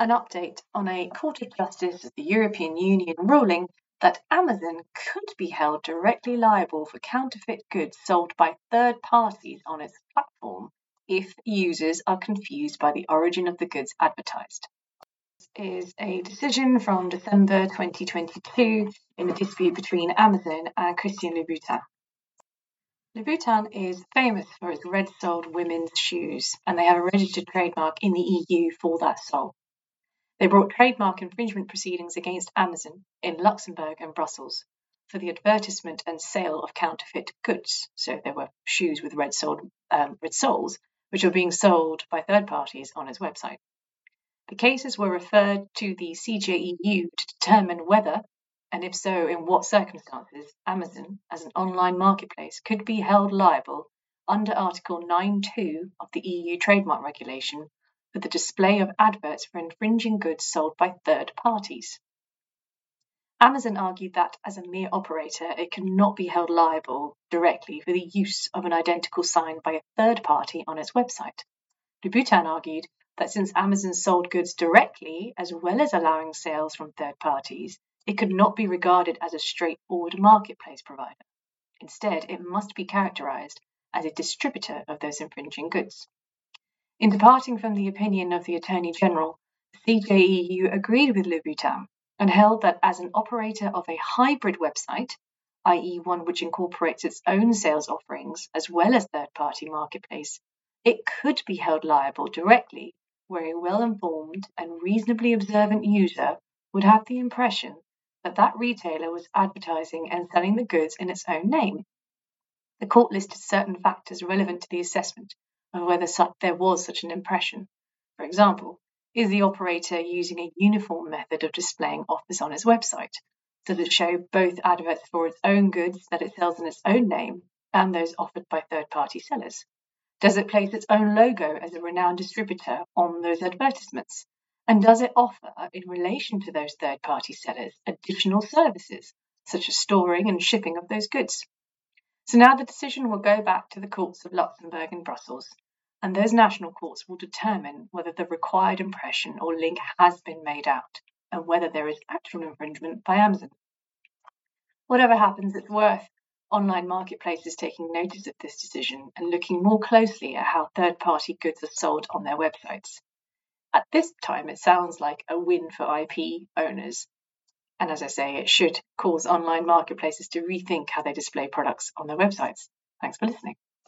an update on a Court of Justice of the European Union ruling that Amazon could be held directly liable for counterfeit goods sold by third parties on its platform if users are confused by the origin of the goods advertised. This is a decision from December 2022 in a dispute between Amazon and Christian Louboutin. Louboutin is famous for his red-soled women's shoes, and they have a registered trademark in the EU for that sole. They brought trademark infringement proceedings against Amazon in Luxembourg and Brussels for the advertisement and sale of counterfeit goods. So there were shoes with red soles, which were being sold by third parties on its website. The cases were referred to the CJEU to determine whether, and if so, in what circumstances, Amazon, as an online marketplace, could be held liable under Article 9.2 of the EU Trademark Regulation for the display of adverts for infringing goods sold by third parties. Amazon argued that, as a mere operator, it could not be held liable directly for the use of an identical sign by a third party on its website. Louboutin argued that since Amazon sold goods directly, as well as allowing sales from third parties, it could not be regarded as a straightforward marketplace provider. Instead, it must be characterized as a distributor of those infringing goods. In departing from the opinion of the Attorney-General, the CJEU agreed with Louboutin and held that as an operator of a hybrid website, i.e. one which incorporates its own sales offerings as well as third-party marketplace, it could be held liable directly where a well-informed and reasonably observant user would have the impression that that retailer was advertising and selling the goods in its own name. The court listed certain factors relevant to the assessment of whether there was such an impression. For example, is the operator using a uniform method of displaying offers on its website, so that it show both adverts for its own goods that it sells in its own name and those offered by third-party sellers? Does it place its own logo as a renowned distributor on those advertisements? And does it offer, in relation to those third-party sellers, additional services, such as storing and shipping of those goods? So now the decision will go back to the courts of Luxembourg and Brussels, and those national courts will determine whether the required impression or link has been made out and whether there is actual infringement by Amazon. Whatever happens, it's worth online marketplaces taking notice of this decision and looking more closely at how third-party goods are sold on their websites. At this time, it sounds like a win for IP owners. And as I say, it should cause online marketplaces to rethink how they display products on their websites. Thanks for listening.